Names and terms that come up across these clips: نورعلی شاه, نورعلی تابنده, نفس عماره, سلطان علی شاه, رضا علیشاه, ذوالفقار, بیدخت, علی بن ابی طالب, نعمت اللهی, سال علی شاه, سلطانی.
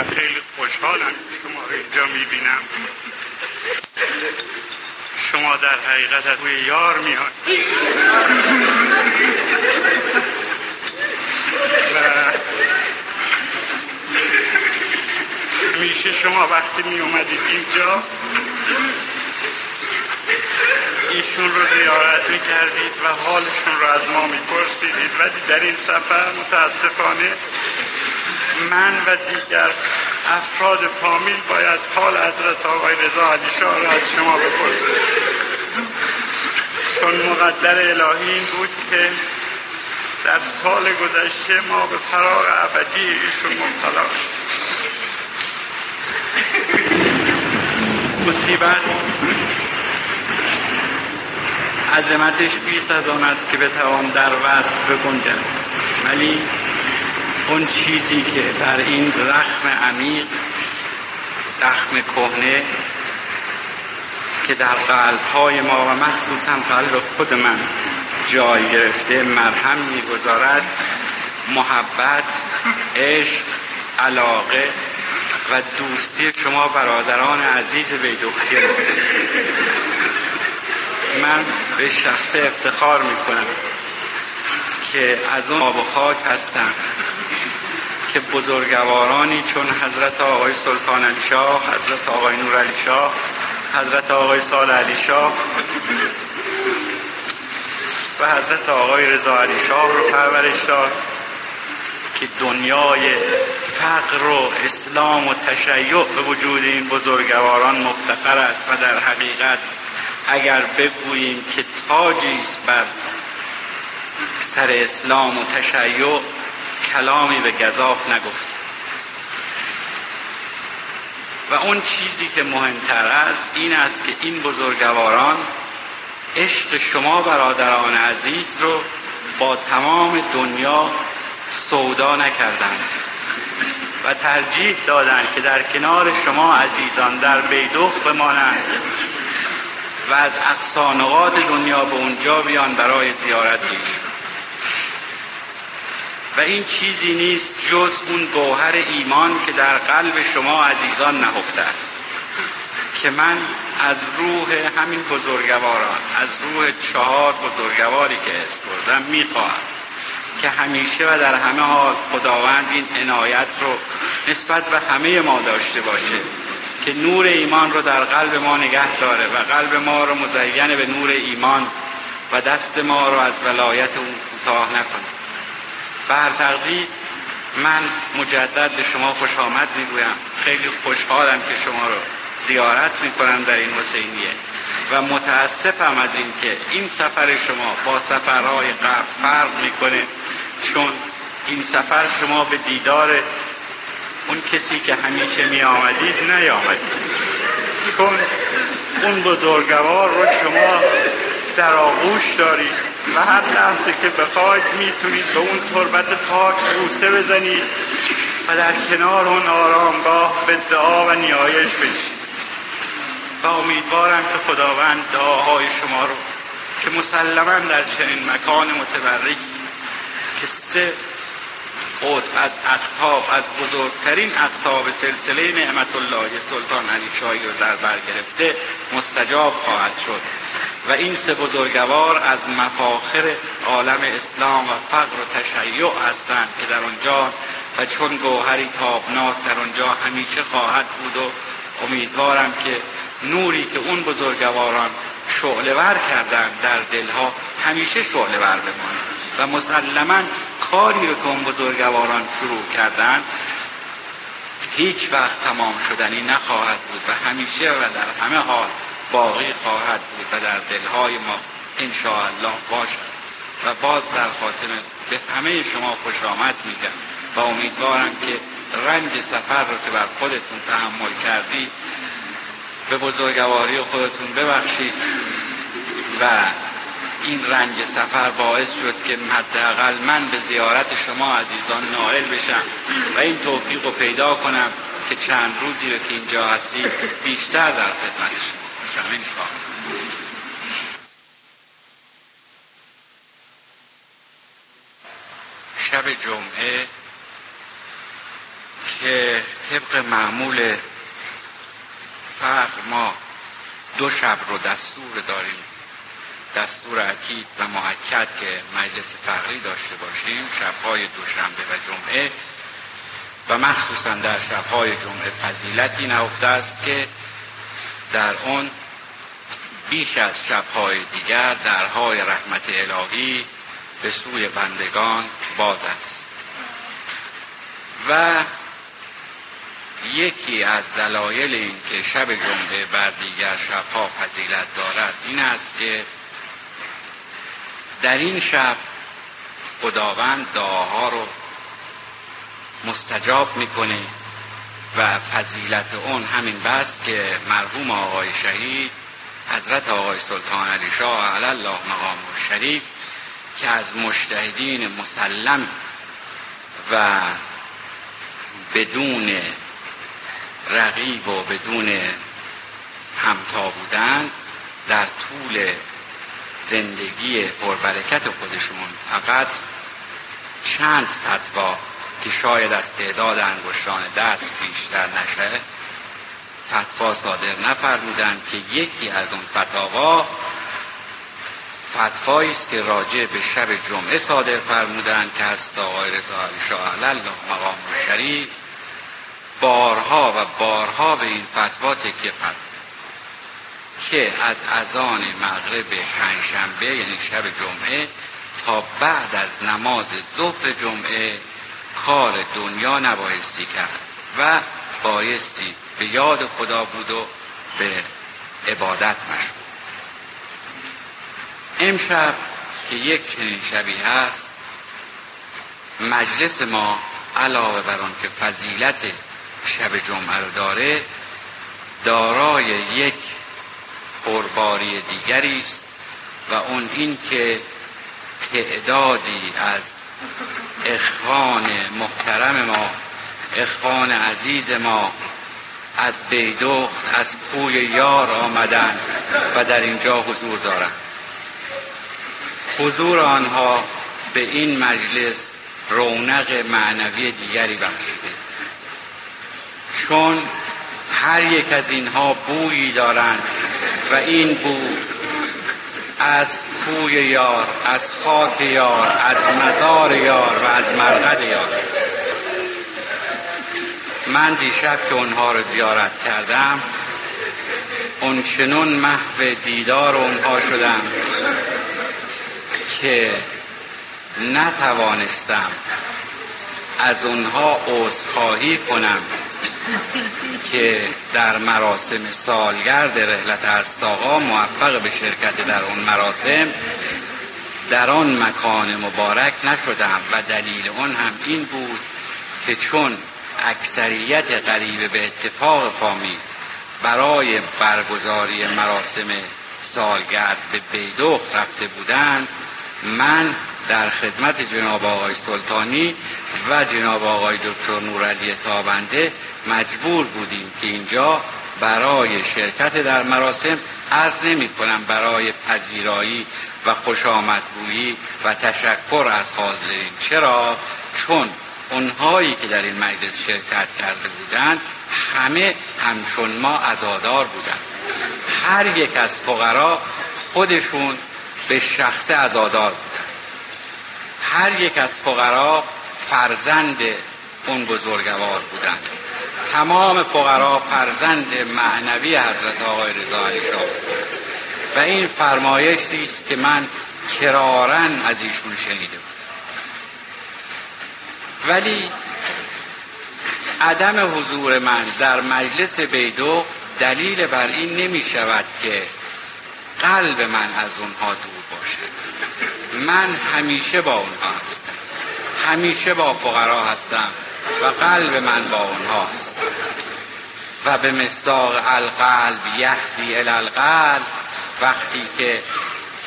و خیلی خوشحالم شما اینجا میبینم. شما در حقیقت از روی یار میاد و همیشه شما وقتی میومدید اینجا ایشون رو زیارت میکردید و حالشون رو از ما میپرسیدید، ولی در این سفر متاسفانه من و دیگر افراد فامیل باید حال حضرت آقای رضا علیشاه را از شما بپرسید، چون مقدر الهی این بود که در سال گذشته ما به فراغ ابدی ایشون مبتلا شدیم. مصیبت عظمتش بیش از آن است که بتوان در وصف بگنجد، ولی اون چیزی که در این زخم عمیق، زخم کهنه که در قلب‌های ما و مخصوصاً قلب خود من جای گرفته مرهم می‌گذارد، محبت، عشق، علاقه و دوستی شما برادران عزیز بیدختی است. من به شخص افتخار می‌کنم که از اون آب و خاک هستم که بزرگوارانی چون حضرت آقای سلطان علی شاه، حضرت آقای نورعلی شاه، حضرت آقای سال علی شاه و حضرت آقای رضا علی شاه رو پرورش داد که دنیای فقر و اسلام و تشیع به وجود این بزرگواران مفتخر است و در حقیقت اگر بگوییم که تاجی است بر سر اسلام و تشیع، کلامی به گزاف نگفت. و اون چیزی که مهمتر است این است که این بزرگواران عشق شما برادران عزیز رو با تمام دنیا سودا نکردند و ترجیح دادند که در کنار شما عزیزان در بیدخت بمانند و از اقصا نقاط دنیا به اونجا بیان برای زیارت ایشون. و این چیزی نیست جز اون گوهر ایمان که در قلب شما عزیزان نهفته است که من از روح همین بزرگواران، از روح 4 بزرگواری که اسم بردم میخواهم که همیشه و در همه حال خداوند این عنایت رو نسبت به همه ما داشته باشه که نور ایمان رو در قلب ما نگه داره و قلب ما رو مزین به نور ایمان و دست ما رو از ولایت اون کوتاه نکنه. به هر تقدیر من مجدد به شما خوش آمد میگویم. خیلی خوشحالم که شما رو زیارت میکنم در این حسینیه و متاسفم از این که این سفر شما با سفرهای قبل فرق میکنه، چون این سفر شما به دیدار اون کسی که همیشه میآمدید نیامدید، چون اون بزرگوار رو شما در آغوش دارید و هر لحظه که بخواید میتونید به اون تربت پاک بوسه بزنید و در کنار اون آرامگاه به دعا و نیایش بشید و امیدوارم که خداوند دعاهای شما رو که مسلماً در چنین مکان متبرک که 3 قطب از اقطاب، از بزرگترین اقطاب سلسله نعمت اللهی سلطان علی شاهی رو در بر گرفته، مستجاب خواهد شد و این 3 بزرگوار از مفاخر عالم اسلام و فقر و تشیع هستند که در آنجا و چون گوهری تابناک در آنجا همیشه خواهد بود و امیدوارم که نوری که اون بزرگواران شعله‌ور کردند در دلها همیشه شعله‌ور بماند و مسلماً کاری رو که اون بزرگواران شروع کردند هیچ وقت تمام شدنی نخواهد بود و همیشه و در همه حال باقی خواهد بود و در دلهای ما انشاءالله باشد. و باز در خاتمه به همه شما خوش آمد میگم و امیدوارم که رنج سفر رو که بر خودتون تحمل کردید به بزرگواری خودتون ببخشید و این رنج سفر باعث شد که حداقل من به زیارت شما عزیزان نائل بشم و این توفیق رو پیدا کنم که چند روزی رو که اینجا هستید بیشتر در خدمت شما. شامین شما شب جمعه که طبق معمول فقه ما دو شب رو دستور داریم، دستور اکید و مؤکد، که مجلس فقهی داشته باشیم شبهای دوشنبه و جمعه، و مخصوصا در شبهای جمعه فضیلتی نهفته است که در اون بیش از شبهای دیگر درهای رحمت الهی به سوی بندگان باز است. و یکی از دلایل این که شب جمعه بر دیگر شبها فضیلت دارد این است که در این شب خداوند دعاها رو مستجاب میکنه و فضیلت اون همین بس که مرحوم آقای شهید حضرت آقای سلطان علی شاه علی الله مقامه الشریف که از مجتهدین مسلم و بدون رقیب و بدون همتا بودن، در طول زندگی پربرکت خودشون فقط چند فتوا که شاید از تعداد انگشتان دست بیشتر نشه فتوا صادر نفرمودن، که یکی از اون فتاوا فتوایی است که راجع به شب جمعه صادر فرمودند که از آقای رضا علیشاه علی الله مقامه الشریف بارها و بارها به این فتوا تکیه فرمودند که از اذان مغرب پنجشنبه یعنی شب جمعه تا بعد از نماز ظهر جمعه کار دنیا نبایستی کرد و بایستی به یاد خدا بود و به عبادت مشغول. امشب که یک چنین شبی هست، مجلس ما علاوه بر آن که فضیلت شب جمعه رو داره، دارای یک قربانی دیگری است و اون این که تعدادی از اخوان محترم ما، اخوان عزیز ما از بیدخت، از کوی یار آمدن و در اینجا حضور دارند. حضور آنها به این مجلس رونق معنوی دیگری بخشیده، چون هر یک از اینها بویی دارند و این بو از کوی یار، از خاک یار، از مزار یار و از مرقد یار است. من دیشب که اونها رو زیارت کردم، اون چنون محو دیدار اونها شدم که نتوانستم از اونها عذرخواهی کنم که در مراسم سالگرد رحلت اسدآقا موفق به شرکت در اون مراسم در آن مکان مبارک نشدم، و دلیل اون هم این بود که چون اکثریت قریب به اتفاق فامی برای برگزاری مراسم سالگرد به بیدخت رفته بودند، من در خدمت جناب آقای سلطانی و جناب آقای دکتر نورعلی تابنده مجبور بودیم که اینجا برای شرکت در مراسم، عرض نمی کنم برای پذیرایی و خوش آمدگویی و تشکر از حاضرین. چرا؟ چون اونهایی که در این مجلس شرکت کرده بودند همه همچون ما عزادار بودند. هر یک از فقرا خودشون به شخص عزادار بودند. هر یک از فقرا فرزند اون بزرگوار بودند. تمام فقرا فرزند معنوی حضرت آقای رضا علیشاه و این فرمایشی است که من کراراً از ایشون شنیده بودم. ولی عدم حضور من در مجلس بیدخت دلیل بر این نمی شود که قلب من از اونها دور باشه. من همیشه با اونها هستم، همیشه با فقرا هستم و قلب من با اونها هست. و به مصداق القلب یهدی الی القلب، وقتی که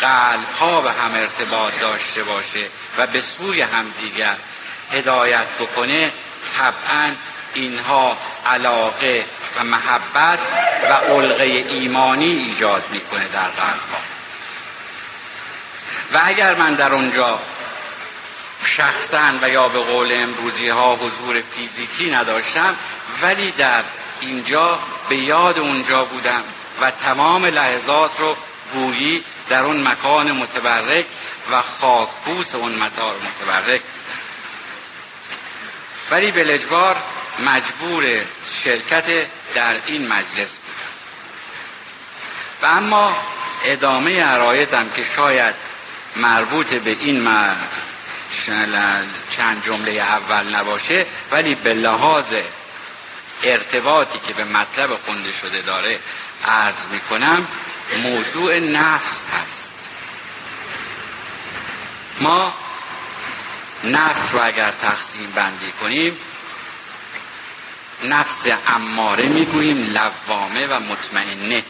قلب ها به هم ارتباط داشته باشه و به سوی هم دیگر هدایت بکنه، طبعا اینها علاقه و محبت و علقه ایمانی ایجاد میکنه در قلبها. و اگر من در اونجا شخصا و یا به قول امروزی ها حضور فیزیکی نداشتم، ولی در اینجا به یاد اونجا بودم و تمام لحظات رو گویی در اون مکان متبرک و خاکبوس اون مطار متبرک. ولی به اجبار مجبور شرکت در این مجلس. و اما ادامه عرایزم که شاید مربوط به این چند جمله اول نباشه، ولی به لحاظ ارتباطی که به مطلب خونده شده داره عرض می کنم، موضوع نفس هست. ما نفس رو اگر تقسیم بندی کنیم، نفس عماره می گوییم، لوامه و مطمئنه.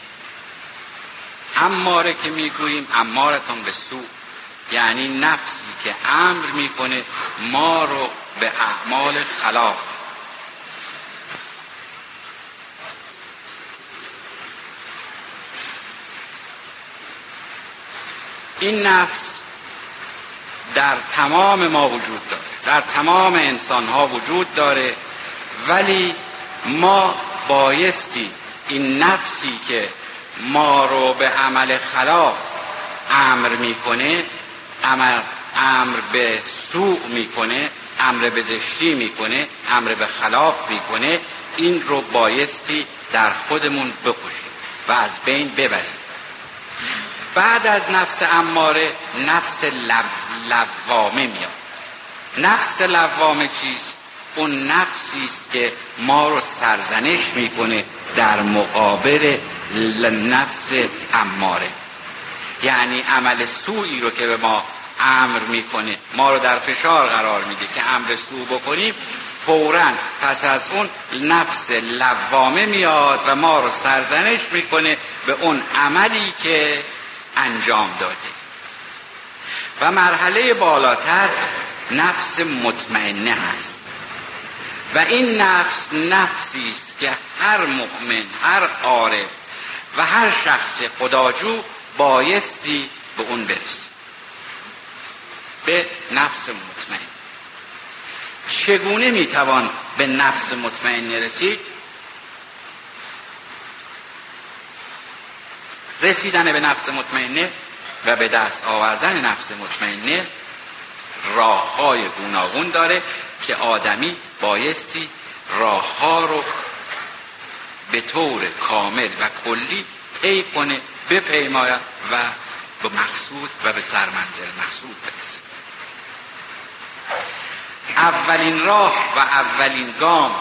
عماره که می گوییم عمارتان به سوء، یعنی نفسی که امر می کنه ما رو به اعمال خلاف. این نفس در تمام ما وجود داره، در تمام انسان ها وجود داره، ولی ما بایستی این نفسی که ما رو به عمل خلاف امر میکنه، امر به سوء میکنه، امر به زشتی میکنه، امر به خلاف میکنه، این رو بایستی در خودمون بکشیم و از بین ببریم. بعد از نفس اماره نفس لوامه میاد. نفس لوامه چیست؟ اون نفسی است که ما رو سرزنش میکنه در مقابل نفس اماره، یعنی عمل سوئی رو که به ما امر میکنه، ما رو در فشار قرار میده که امر سو بکنیم، فوراً پس از اون نفس لوامه میاد و ما رو سرزنش میکنه به اون عملی که انجام داده. و مرحله بالاتر نفس مطمئنه هست و این نفس نفسی است که هر مؤمن، هر عارف و هر شخص خداجو بایستی به اون برسه، به نفس مطمئن. چگونه میتوان به نفس مطمئن رسید؟ رسیدن به نفس مطمئنه و به دست آوردن نفس مطمئنه راه‌های گوناگون داره که آدمی بایستی راه‌ها رو به طور کامل و کلی طی کنه، بپیماید و به مقصود و به سرمنزل مقصود برسه. اولین راه و اولین گام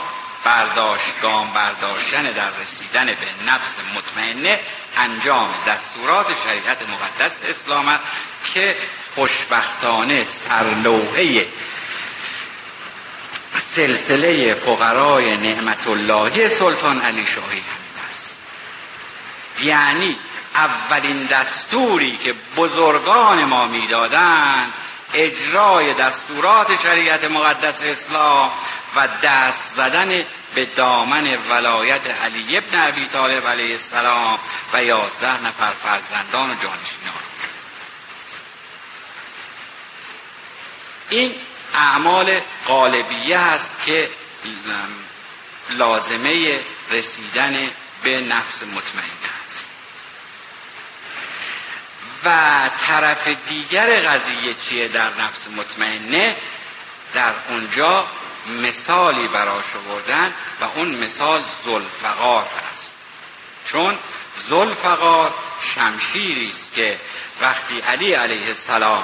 برداشتن در رسیدن به نفس مطمئنه انجام دستورات شریعت مقدس اسلام است که خوشبختانه سرلوحه سلسله فقرای نعمت اللهی سلطان علی شاهی هم است. یعنی اولین دستوری که بزرگان ما میدادند، اجرای دستورات شریعت مقدس اسلام و دست زدن به دامن ولایت علی بن ابی طالب علیه السلام و 11 نفر فرزندان و جانشینان. این اعمال غالبیه است که لازمه رسیدن به نفس مطمئنه است. و طرف دیگر قضیه چیه در نفس مطمئنه؟ در اونجا مثالی براش آوردن و اون مثال ذوالفقار است. چون ذوالفقار شمشیری است که وقتی علی علیه السلام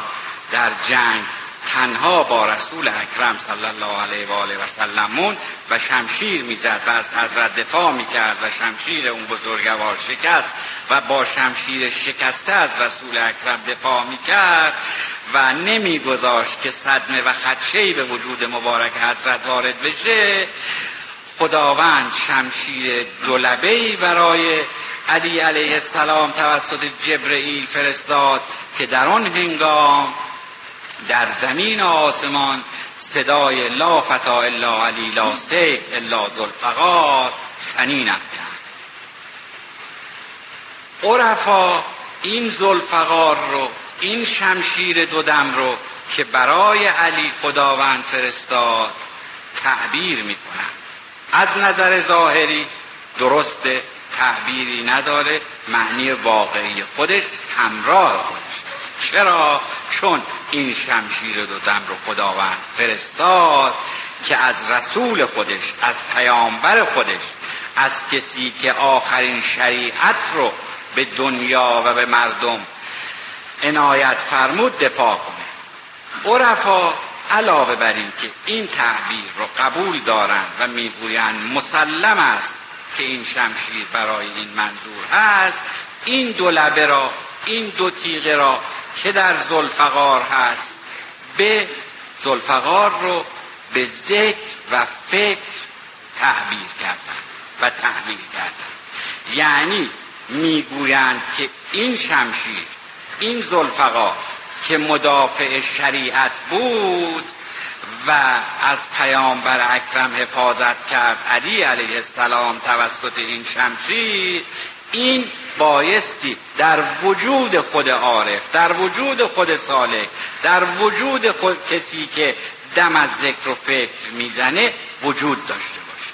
در جنگ تنها با رسول اکرم صلی الله علیه و آله و سلم و شمشیر میزد و از دفاع میکرد و شمشیر اون بزرگوار شکست و با شمشیر شکسته از رسول اکرم دفاع میکرد و نمیگذاشت که صدمه و خدشه‌ای به وجود مبارک حضرت وارد بشه، خداوند شمشیر دولبه‌ای برای علی علیه السلام توسط جبرئیل فرستاد که در آن هنگام در زمین و آسمان صدای لا فتا الا علی لا سیف الا ذوالفقار شنیدم. عرفا این ذوالفقار رو این شمشیر دودم رو که برای علی خداوند فرستاد تعبیر میکنند. از نظر ظاهری درست تعبیری نداره، معنی واقعی خودش همراه خودش. چرا؟ چون این شمشیر دودم رو خداوند فرستاد که از رسول خودش، از پیامبر خودش، از کسی که آخرین شریعت رو به دنیا و به مردم عنایت فرمود دفاع کنه. عرفا علاوه بر این که این تعبیر رو قبول دارن و میگویند مسلم است که این شمشیر برای این منظور هست، این دو لبه را، این دو تیغه را که در ذوالفقار هست، به ذوالفقار رو به ذکر و فکر تعبیر کردن و تحمیل کردن. یعنی میگویند که این شمشیر، این ذوالفقار که مدافع شریعت بود و از پیامبر اکرم حفاظت کرد علی علیه السلام توسط این شمشیر، این بایستی در وجود خود عارف، در وجود خود سالک، در وجود خود کسی که دم از ذکر و فکر میزنه وجود داشته باشه.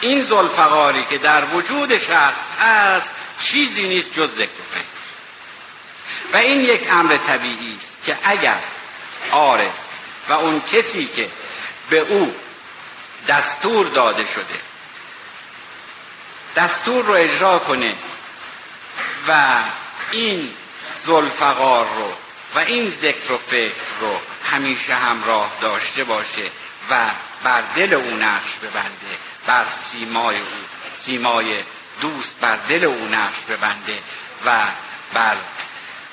این ذوالفقاری که در وجود شخص هست چیزی نیست جز ذکر و فکر، و این یک امر طبیعی است که اگر عارف و اون کسی که به او دستور داده شده دستور رو اجرا کنه و این ذوالفقار رو و این ذکر و فکر رو همیشه همراه داشته باشه و بر دل او نقش ببنده، بر سیمای او، سیمای دوست بر دل او نقش ببنده و بر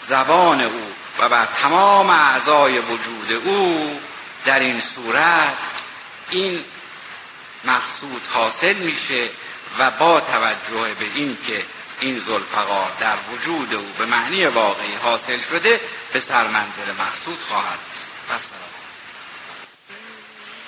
زبان او و بر تمام اعضای وجود او، در این صورت این مقصود حاصل میشه. و با توجه به این که این ذوالفقار در وجود او به معنی واقعی حاصل شده، به سرمنزل مقصود خواهد